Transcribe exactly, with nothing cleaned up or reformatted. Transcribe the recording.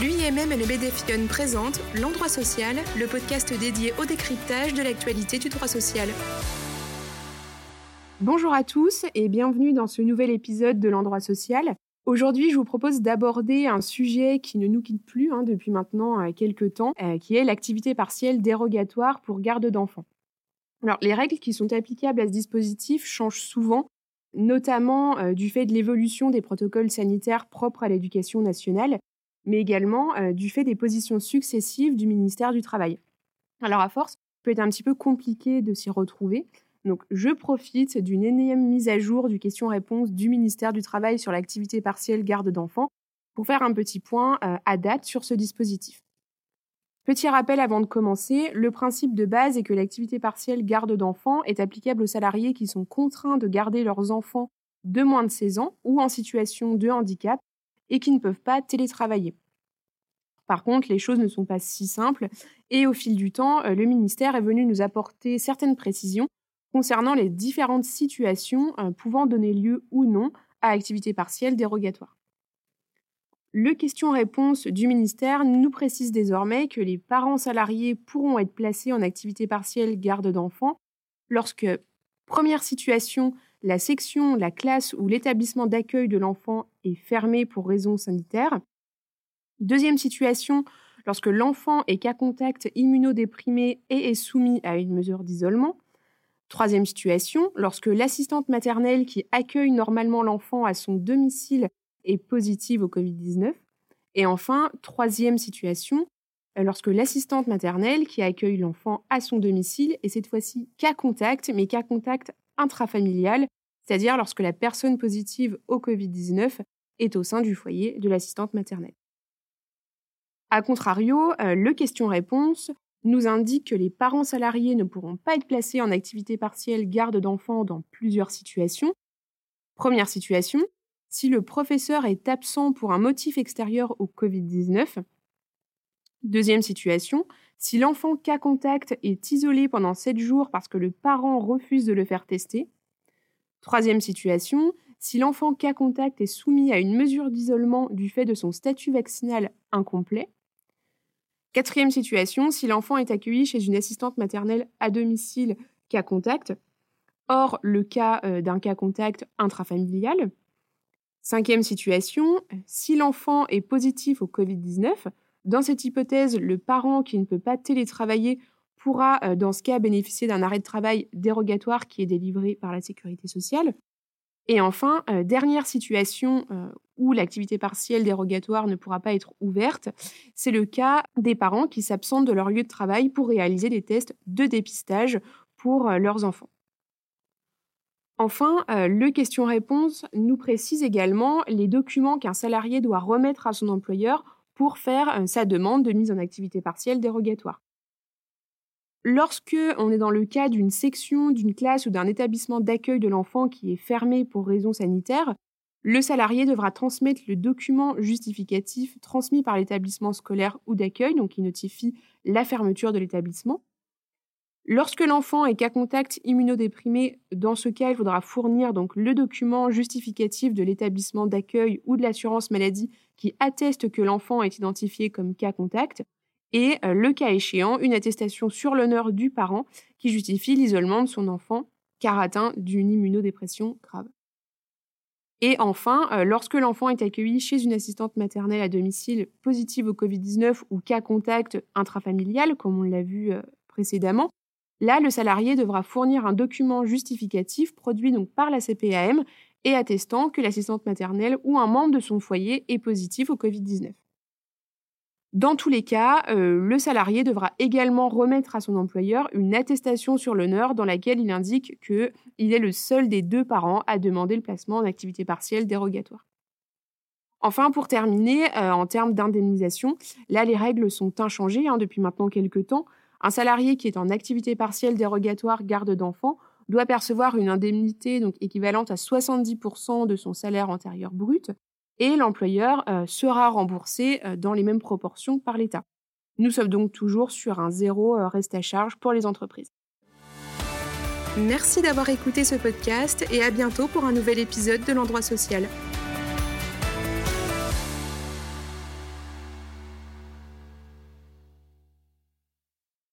L'U I M M et le B D F I O N présentent L'Endroit Social, le podcast dédié au décryptage de l'actualité du droit social. Bonjour à tous et bienvenue dans ce nouvel épisode de L'Endroit Social. Aujourd'hui, je vous propose d'aborder un sujet qui ne nous quitte plus hein, depuis maintenant euh, quelques temps, euh, qui est l'activité partielle dérogatoire pour garde d'enfants. Alors, les règles qui sont applicables à ce dispositif changent souvent, notamment euh, du fait de l'évolution des protocoles sanitaires propres à l'éducation nationale, mais également euh, du fait des positions successives du ministère du Travail. Alors, à force, ça peut être un petit peu compliqué de s'y retrouver. Donc, je profite d'une énième mise à jour du question-réponse du ministère du Travail sur l'activité partielle garde d'enfants pour faire un petit point euh, à date sur ce dispositif. Petit rappel avant de commencer, le principe de base est que l'activité partielle garde d'enfants est applicable aux salariés qui sont contraints de garder leurs enfants de moins de seize ans ou en situation de handicap et qui ne peuvent pas télétravailler. Par contre, les choses ne sont pas si simples et au fil du temps, le ministère est venu nous apporter certaines précisions concernant les différentes situations euh, pouvant donner lieu ou non à activité partielle dérogatoire. Le question-réponse du ministère nous précise désormais que les parents salariés pourront être placés en activité partielle garde d'enfants lorsque, première situation, la section, la classe ou l'établissement d'accueil de l'enfant est fermé pour raisons sanitaires. Deuxième situation, lorsque l'enfant est cas contact immunodéprimé et est soumis à une mesure d'isolement. Troisième situation, lorsque l'assistante maternelle qui accueille normalement l'enfant à son domicile est positive au covid dix-neuf. Et enfin, troisième situation, lorsque l'assistante maternelle qui accueille l'enfant à son domicile est cette fois-ci cas contact, mais cas contact intrafamilial, c'est-à-dire lorsque la personne positive au covid dix-neuf est au sein du foyer de l'assistante maternelle. A contrario, le question-réponse nous indique que les parents salariés ne pourront pas être placés en activité partielle garde d'enfants dans plusieurs situations. Première situation, si le professeur est absent pour un motif extérieur au covid dix-neuf. Deuxième situation, si l'enfant cas contact est isolé pendant sept jours parce que le parent refuse de le faire tester. Troisième situation, si l'enfant cas contact est soumis à une mesure d'isolement du fait de son statut vaccinal incomplet. Quatrième situation, si l'enfant est accueilli chez une assistante maternelle à domicile cas contact, hors le cas d'un cas contact intrafamilial. Cinquième situation, si l'enfant est positif au covid dix-neuf, dans cette hypothèse, le parent qui ne peut pas télétravailler pourra, dans ce cas, bénéficier d'un arrêt de travail dérogatoire qui est délivré par la Sécurité sociale. Et enfin, euh, dernière situation euh, où l'activité partielle dérogatoire ne pourra pas être ouverte, c'est le cas des parents qui s'absentent de leur lieu de travail pour réaliser des tests de dépistage pour euh, leurs enfants. Enfin, euh, le question-réponse nous précise également les documents qu'un salarié doit remettre à son employeur pour faire euh, sa demande de mise en activité partielle dérogatoire. Lorsque on est dans le cas d'une section, d'une classe ou d'un établissement d'accueil de l'enfant qui est fermé pour raisons sanitaires, le salarié devra transmettre le document justificatif transmis par l'établissement scolaire ou d'accueil, donc qui notifie la fermeture de l'établissement. Lorsque l'enfant est cas contact immunodéprimé, dans ce cas, il faudra fournir donc le document justificatif de l'établissement d'accueil ou de l'assurance maladie qui atteste que l'enfant est identifié comme cas contact. Et, le cas échéant, une attestation sur l'honneur du parent qui justifie l'isolement de son enfant car atteint d'une immunodépression grave. Et enfin, lorsque l'enfant est accueilli chez une assistante maternelle à domicile positive au covid dix-neuf ou cas contact intrafamilial, comme on l'a vu précédemment, là, le salarié devra fournir un document justificatif produit donc par la C P A M et attestant que l'assistante maternelle ou un membre de son foyer est positif au covid dix-neuf. Dans tous les cas, euh, le salarié devra également remettre à son employeur une attestation sur l'honneur dans laquelle il indique qu'il est le seul des deux parents à demander le placement en activité partielle dérogatoire. Enfin, pour terminer, euh, en termes d'indemnisation, là, les règles sont inchangées hein, depuis maintenant quelques temps. Un salarié qui est en activité partielle dérogatoire garde d'enfants doit percevoir une indemnité donc, équivalente à soixante-dix pour cent de son salaire antérieur brut, et l'employeur euh, sera remboursé euh, dans les mêmes proportions par l'État. Nous sommes donc toujours sur un zéro euh, reste à charge pour les entreprises. Merci d'avoir écouté ce podcast et à bientôt pour un nouvel épisode de l'Endroit Social.